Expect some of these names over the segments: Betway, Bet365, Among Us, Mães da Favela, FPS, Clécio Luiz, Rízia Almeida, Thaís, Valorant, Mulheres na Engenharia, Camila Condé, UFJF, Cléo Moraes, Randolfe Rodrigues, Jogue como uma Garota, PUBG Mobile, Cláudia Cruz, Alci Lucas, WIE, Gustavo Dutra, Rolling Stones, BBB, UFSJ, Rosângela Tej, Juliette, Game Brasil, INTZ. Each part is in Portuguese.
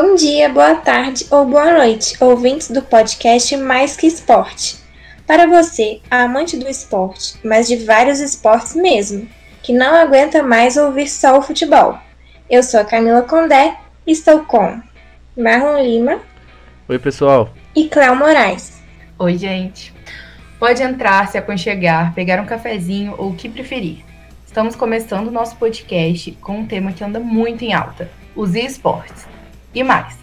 Bom dia, boa tarde ou boa noite, ouvintes do podcast Mais Que Esporte. Para você, a amante do esporte, mas de vários esportes mesmo, que não aguenta mais ouvir só o futebol. Eu sou a Camila Condé e estou com Marlon Lima. Oi, pessoal. E Cléo Moraes. Oi, gente. Pode entrar, se aconchegar, pegar um cafezinho ou o que preferir. Estamos começando o nosso podcast com um tema que anda muito em alta, os esportes. E mais,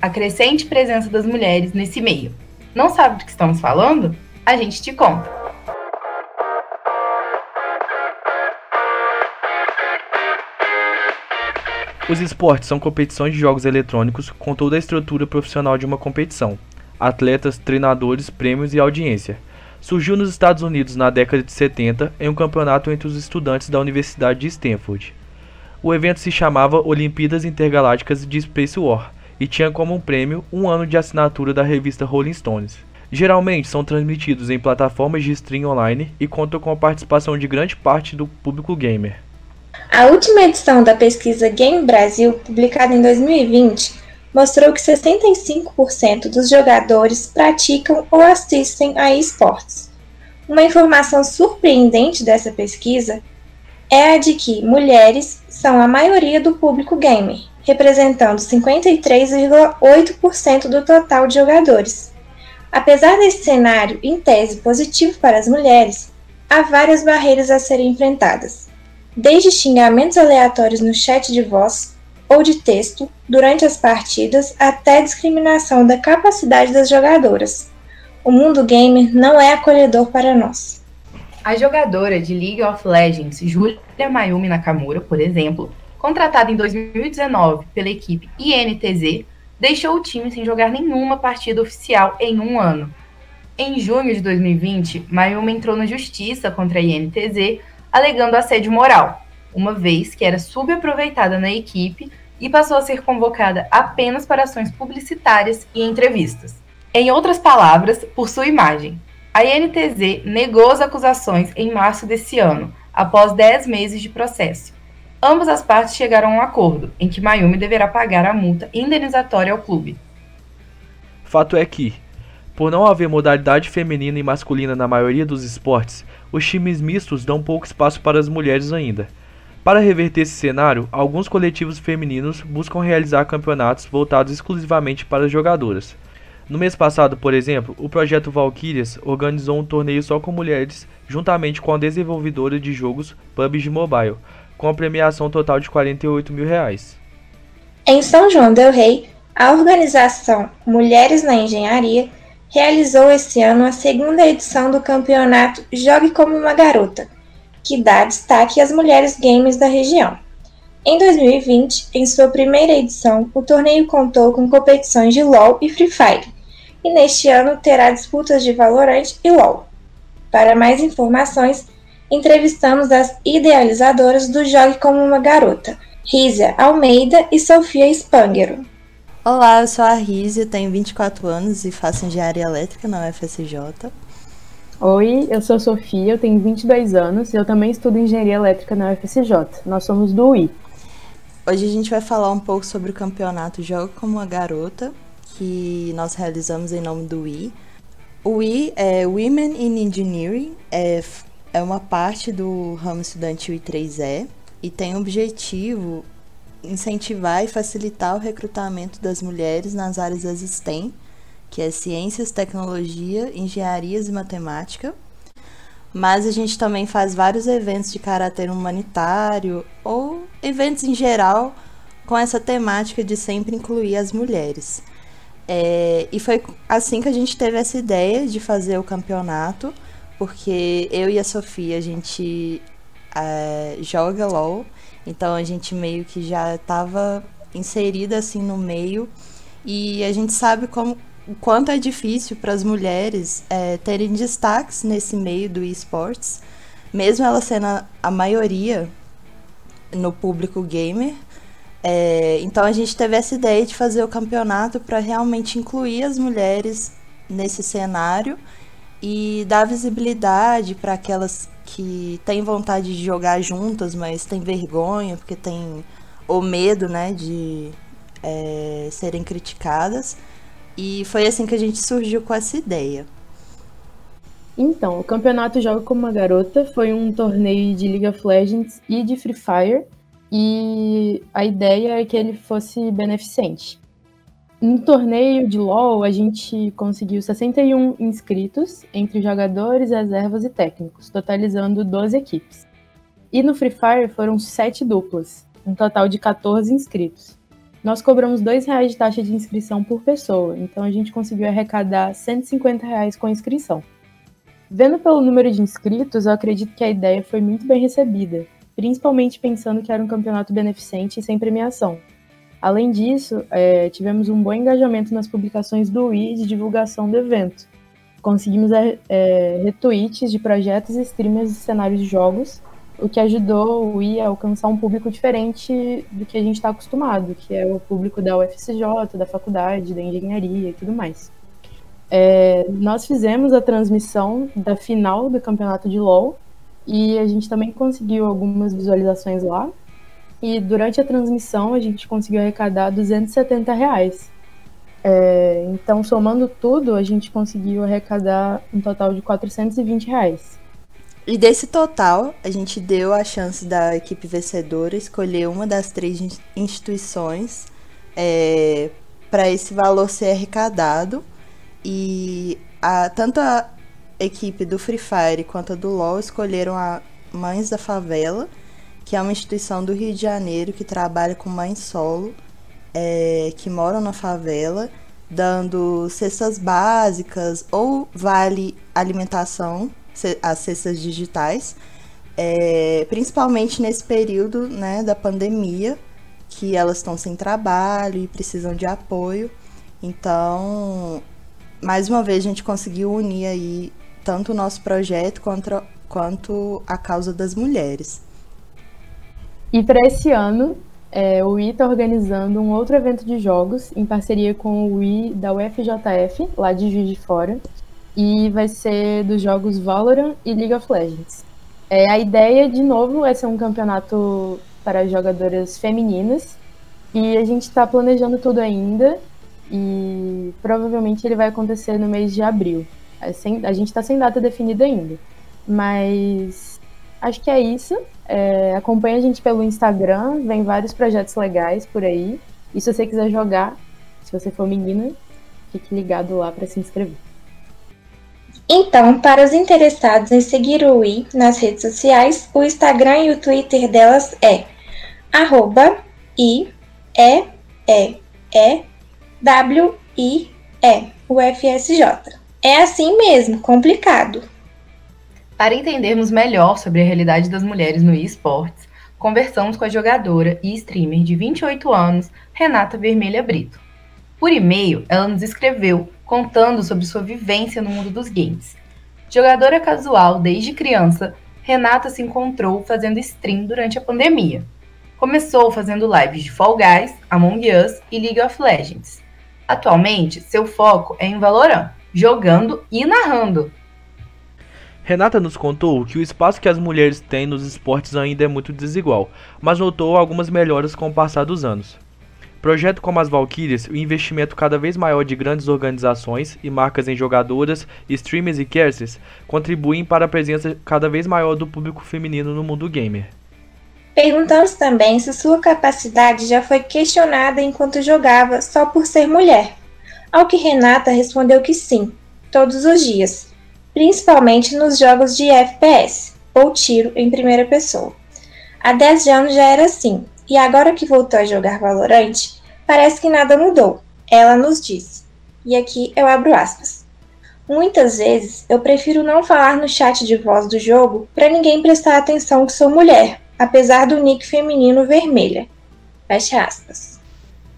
a crescente presença das mulheres nesse meio. Não sabe do que estamos falando? A gente te conta. Os esportes são competições de jogos eletrônicos com toda a estrutura profissional de uma competição. Atletas, treinadores, prêmios e audiência. Surgiu nos Estados Unidos na década de 70 em um campeonato entre os estudantes da Universidade de Stanford. O evento se chamava Olimpíadas Intergalácticas de Space War e tinha como prêmio um ano de assinatura da revista Rolling Stones. Geralmente são transmitidos em plataformas de streaming online e contam com a participação de grande parte do público gamer. A última edição da pesquisa Game Brasil, publicada em 2020, mostrou que 65% dos jogadores praticam ou assistem a esportes. Uma informação surpreendente dessa pesquisa é a de que mulheres são a maioria do público gamer, representando 53,8% do total de jogadores. Apesar desse cenário, em tese, positivo para as mulheres, há várias barreiras a serem enfrentadas, desde xingamentos aleatórios no chat de voz ou de texto durante as partidas até discriminação da capacidade das jogadoras. O mundo gamer não é acolhedor para nós. A jogadora de League of Legends, Júlia Mayumi Nakamura, por exemplo, contratada em 2019 pela equipe INTZ, deixou o time sem jogar nenhuma partida oficial em um ano. Em junho de 2020, Mayumi entrou na justiça contra a INTZ, alegando assédio moral, uma vez que era subaproveitada na equipe e passou a ser convocada apenas para ações publicitárias e entrevistas. Em outras palavras, por sua imagem. A INTZ negou as acusações em março desse ano, após 10 meses de processo. Ambas as partes chegaram a um acordo, em que Mayumi deverá pagar a multa indenizatória ao clube. Fato é que, por não haver modalidade feminina e masculina na maioria dos esportes, os times mistos dão pouco espaço para as mulheres ainda. Para reverter esse cenário, alguns coletivos femininos buscam realizar campeonatos voltados exclusivamente para as jogadoras. No mês passado, por exemplo, o projeto Valkyrias organizou um torneio só com mulheres, juntamente com a desenvolvedora de jogos PUBG Mobile, com a premiação total de R$48 mil. Em São João del Rei, a organização Mulheres na Engenharia realizou esse ano a segunda edição do campeonato Jogue como uma Garota, que dá destaque às mulheres gamers da região. Em 2020, em sua primeira edição, o torneio contou com competições de LoL e Free Fire. E neste ano terá disputas de Valorant e LoL. Para mais informações, entrevistamos as idealizadoras do Jogue como uma Garota, Rízia Almeida e Sofia Espângero. Olá, eu sou a Rízia, tenho 24 anos e faço Engenharia Elétrica na UFSJ. Oi, eu sou a Sofia, eu tenho 22 anos e eu também estudo Engenharia Elétrica na UFSJ. Nós somos do WIE. Hoje a gente vai falar um pouco sobre o campeonato Jogue como uma Garota, que nós realizamos em nome do WIE. O WIE é Women in Engineering, é uma parte do ramo estudantil I3E e tem o objetivo incentivar e facilitar o recrutamento das mulheres nas áreas das STEM, que é Ciências, Tecnologia, Engenharias e Matemática. Mas a gente também faz vários eventos de caráter humanitário ou eventos em geral com essa temática de sempre incluir as mulheres. E foi assim que a gente teve essa ideia de fazer o campeonato, porque eu e a Sofia, a gente joga LOL, então a gente meio que já estava inserida assim no meio, e a gente sabe o quanto é difícil para as mulheres terem destaques nesse meio do esportes, mesmo ela sendo a maioria no público gamer. Então a gente teve essa ideia de fazer o campeonato para realmente incluir as mulheres nesse cenário e dar visibilidade para aquelas que têm vontade de jogar juntas, mas têm vergonha, porque têm o medo, né, de serem criticadas. E foi assim que a gente surgiu com essa ideia. Então, o campeonato Jogue como uma Garota foi um torneio de League of Legends e de Free Fire, e a ideia é que ele fosse beneficente. No torneio de LoL, a gente conseguiu 61 inscritos, entre jogadores, reservas e técnicos, totalizando 12 equipes. E no Free Fire foram 7 duplas, um total de 14 inscritos. Nós cobramos R$2 de taxa de inscrição por pessoa, então a gente conseguiu arrecadar R$150 com inscrição. Vendo pelo número de inscritos, eu acredito que a ideia foi muito bem recebida, principalmente pensando que era um campeonato beneficente e sem premiação. Além disso, tivemos um bom engajamento nas publicações do WIE de divulgação do evento. Conseguimos retweets de projetos e streamers de cenários de jogos, o que ajudou o WIE a alcançar um público diferente do que a gente está acostumado, que é o público da UFSJ, da faculdade, da engenharia e tudo mais. Nós fizemos a transmissão da final do campeonato de LoL e a gente também conseguiu algumas visualizações lá, e durante a transmissão a gente conseguiu arrecadar R$270. Então, somando tudo, a gente conseguiu arrecadar um total de R$420. E desse total, a gente deu a chance da equipe vencedora escolher uma das 3 instituições para esse valor ser arrecadado. E tanto a equipe do Free Fire quanto a do LoL escolheram a Mães da Favela, que é uma instituição do Rio de Janeiro que trabalha com mães solo, que moram na favela, dando cestas básicas ou vale alimentação, as cestas digitais, principalmente nesse período, né, da pandemia, que elas estão sem trabalho e precisam de apoio. Então, mais uma vez, a gente conseguiu unir aí tanto o nosso projeto quanto a causa das mulheres. E para esse ano, o WIE está organizando um outro evento de jogos em parceria com o WIE da UFJF, lá de Juiz de Fora, e vai ser dos jogos Valorant e League of Legends. A ideia, de novo, é ser um campeonato para jogadoras femininas, e a gente está planejando tudo ainda, e provavelmente ele vai acontecer no mês de abril. A gente está sem data definida ainda, mas acho que é isso. Acompanha a gente pelo Instagram, vem vários projetos legais por aí, e se você quiser jogar, se você for menina, fique ligado lá para se inscrever. Então, para os interessados em seguir o WIE nas redes sociais, o Instagram e o Twitter delas é @IEEEWIEUFSJ. É assim mesmo, complicado. Para entendermos melhor sobre a realidade das mulheres no esportes, conversamos com a jogadora e streamer de 28 anos, Renata Vermelha Brito. Por e-mail, ela nos escreveu contando sobre sua vivência no mundo dos games. Jogadora casual desde criança, Renata se encontrou fazendo stream durante a pandemia. Começou fazendo lives de Fall Guys, Among Us e League of Legends. Atualmente, seu foco é em Valorant, jogando e narrando. Renata nos contou que o espaço que as mulheres têm nos esportes ainda é muito desigual, mas notou algumas melhoras com o passar dos anos. Projetos como as Valkyrias, o investimento cada vez maior de grandes organizações e marcas em jogadoras, streamers e casters contribuem para a presença cada vez maior do público feminino no mundo gamer. Perguntamos também se sua capacidade já foi questionada enquanto jogava só por ser mulher, ao que Renata respondeu que sim, todos os dias, principalmente nos jogos de FPS, ou tiro em primeira pessoa. Há 10 anos já era assim, e agora que voltou a jogar Valorant, parece que nada mudou, ela nos diz. E aqui eu abro aspas. Muitas vezes eu prefiro não falar no chat de voz do jogo para ninguém prestar atenção que sou mulher, apesar do nick feminino vermelha. Fecha aspas.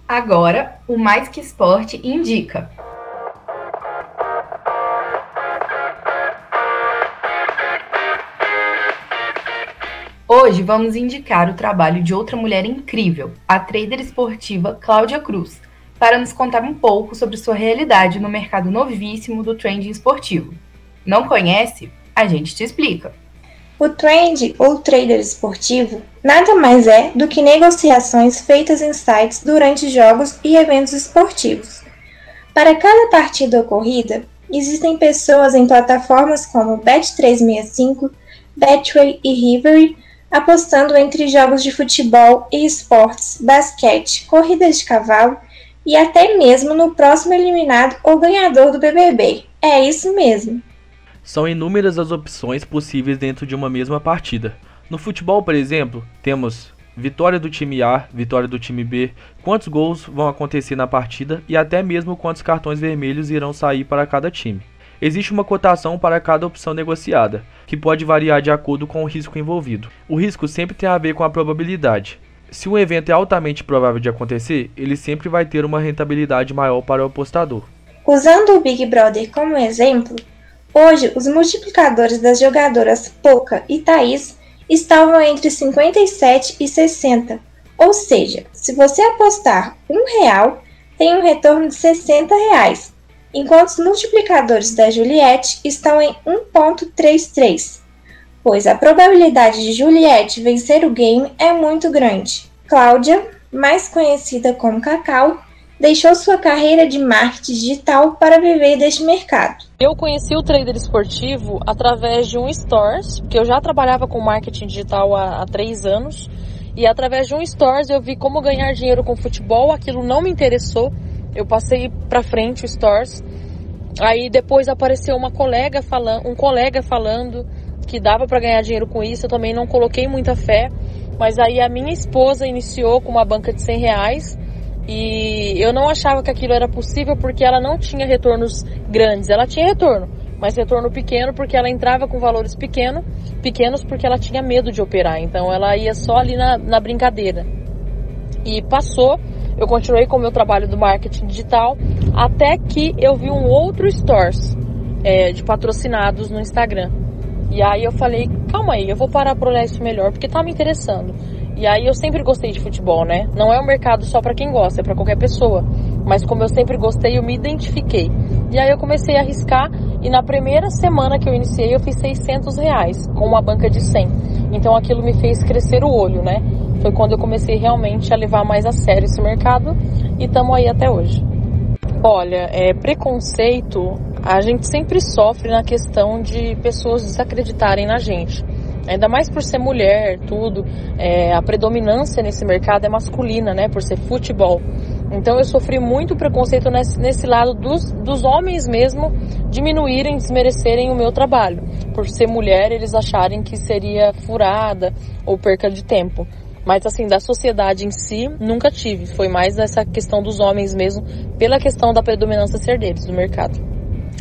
Agora, o Mais Que Esporte indica. Hoje vamos indicar o trabalho de outra mulher incrível, a trader esportiva Cláudia Cruz, para nos contar um pouco sobre sua realidade no mercado novíssimo do trading esportivo. Não conhece? A gente te explica. O trade ou trader esportivo nada mais é do que negociações feitas em sites durante jogos e eventos esportivos. Para cada partida ocorrida, existem pessoas em plataformas como Bet365, Betway e Rivery apostando entre jogos de futebol e esportes, basquete, corridas de cavalo e até mesmo no próximo eliminado ou ganhador do BBB. É isso mesmo. São inúmeras as opções possíveis dentro de uma mesma partida. No futebol, por exemplo, temos vitória do time A, vitória do time B, quantos gols vão acontecer na partida e até mesmo quantos cartões vermelhos irão sair para cada time. Existe uma cotação para cada opção negociada, que pode variar de acordo com o risco envolvido. O risco sempre tem a ver com a probabilidade. Se um evento é altamente provável de acontecer, ele sempre vai ter uma rentabilidade maior para o apostador. Usando o Big Brother como exemplo, hoje, os multiplicadores das jogadoras Poca e Thaís estavam entre 57 e 60, ou seja, se você apostar R$1, tem um retorno de R$60, enquanto os multiplicadores da Juliette estão em 1,33, pois a probabilidade de Juliette vencer o game é muito grande. Cláudia, mais conhecida como Cacau, deixou sua carreira de marketing digital para viver deste mercado. Eu conheci o trader esportivo através de um Stories, porque eu já trabalhava com marketing digital há 3 anos, e através de um Stories eu vi como ganhar dinheiro com futebol. Aquilo não me interessou, eu passei para frente o Stories. Aí depois apareceu um colega falando que dava para ganhar dinheiro com isso. Eu também não coloquei muita fé, mas aí a minha esposa iniciou com uma banca de R$100, e eu não achava que aquilo era possível porque ela não tinha retornos grandes. Ela tinha retorno, mas retorno pequeno, porque ela entrava com valores pequenos porque ela tinha medo de operar. Então ela ia só ali na brincadeira. E passou, eu continuei com o meu trabalho do marketing digital, até que eu vi um outro Stories de patrocinados no Instagram. E aí eu falei, calma aí, eu vou parar para olhar isso melhor, porque tá me interessando. E aí eu sempre gostei de futebol, né? Não é um mercado só pra quem gosta, é pra qualquer pessoa. Mas como eu sempre gostei, eu me identifiquei. E aí eu comecei a arriscar, e na primeira semana que eu iniciei, eu fiz R$600, com uma banca de 100. Então aquilo me fez crescer o olho, né? Foi quando eu comecei realmente a levar mais a sério esse mercado, e estamos aí até hoje. Olha, preconceito, a gente sempre sofre na questão de pessoas desacreditarem na gente. Ainda mais por ser mulher, tudo. A predominância nesse mercado é masculina, né? Por ser futebol. Então eu sofri muito preconceito nesse lado dos homens mesmo, diminuírem, desmerecerem o meu trabalho. Por ser mulher, eles acharem que seria furada ou perca de tempo. Mas assim, da sociedade em si, nunca tive. Foi mais essa questão dos homens mesmo, pela questão da predominância ser deles, do mercado.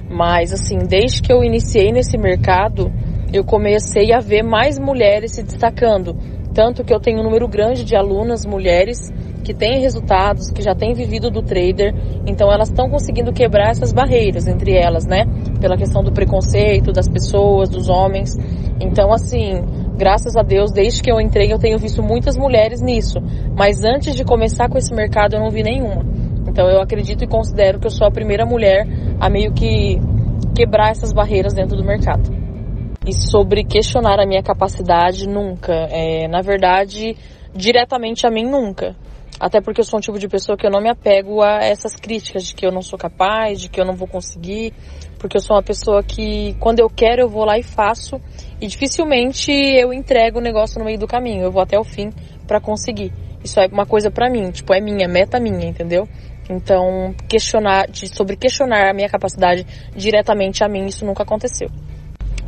Mas assim, desde que eu iniciei nesse mercado, eu comecei a ver mais mulheres se destacando, tanto que eu tenho um número grande de alunas mulheres que têm resultados, que já têm vivido do trader, então elas estão conseguindo quebrar essas barreiras entre elas, né? Pela questão do preconceito, das pessoas, dos homens. Então assim, graças a Deus, desde que eu entrei eu tenho visto muitas mulheres nisso, mas antes de começar com esse mercado eu não vi nenhuma. Então eu acredito e considero que eu sou a primeira mulher a meio que quebrar essas barreiras dentro do mercado. E sobre questionar a minha capacidade, nunca. Na verdade, diretamente a mim, nunca. Até porque eu sou um tipo de pessoa que eu não me apego a essas críticas de que eu não sou capaz, de que eu não vou conseguir, porque eu sou uma pessoa que, quando eu quero, eu vou lá e faço, e dificilmente eu entrego o negócio no meio do caminho. Eu vou até o fim para conseguir. Isso é uma coisa pra mim, tipo, é minha, meta minha, entendeu? Então, sobre questionar a minha capacidade diretamente a mim, isso nunca aconteceu.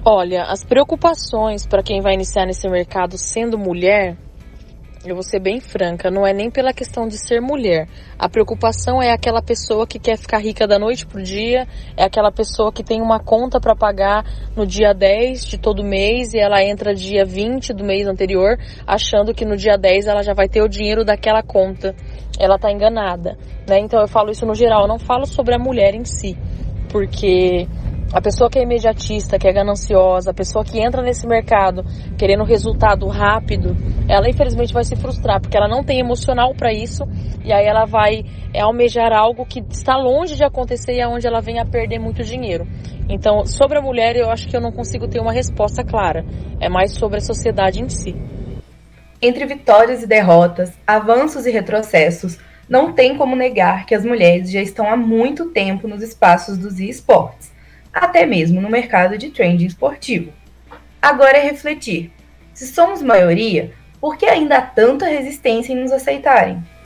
Olha, as preocupações para quem vai iniciar nesse mercado sendo mulher, eu vou ser bem franca, não é nem pela questão de ser mulher. A preocupação é aquela pessoa que quer ficar rica da noite pro dia, é aquela pessoa que tem uma conta para pagar no dia 10 de todo mês e ela entra dia 20 do mês anterior, achando que no dia 10 ela já vai ter o dinheiro daquela conta. Ela tá enganada, né? Então eu falo isso no geral, eu não falo sobre a mulher em si, porque A pessoa que é imediatista, que é gananciosa, a pessoa que entra nesse mercado querendo resultado rápido, ela infelizmente vai se frustrar, porque ela não tem emocional para isso, e aí ela vai almejar algo que está longe de acontecer e é onde ela vem a perder muito dinheiro. Então, sobre a mulher, eu acho que eu não consigo ter uma resposta clara. É mais sobre a sociedade em si. Entre vitórias e derrotas, avanços e retrocessos, não tem como negar que as mulheres já estão há muito tempo nos espaços dos esportes, até mesmo no mercado de trending esportivo. Agora é refletir, se somos maioria, por que ainda há tanta resistência em nos aceitarem?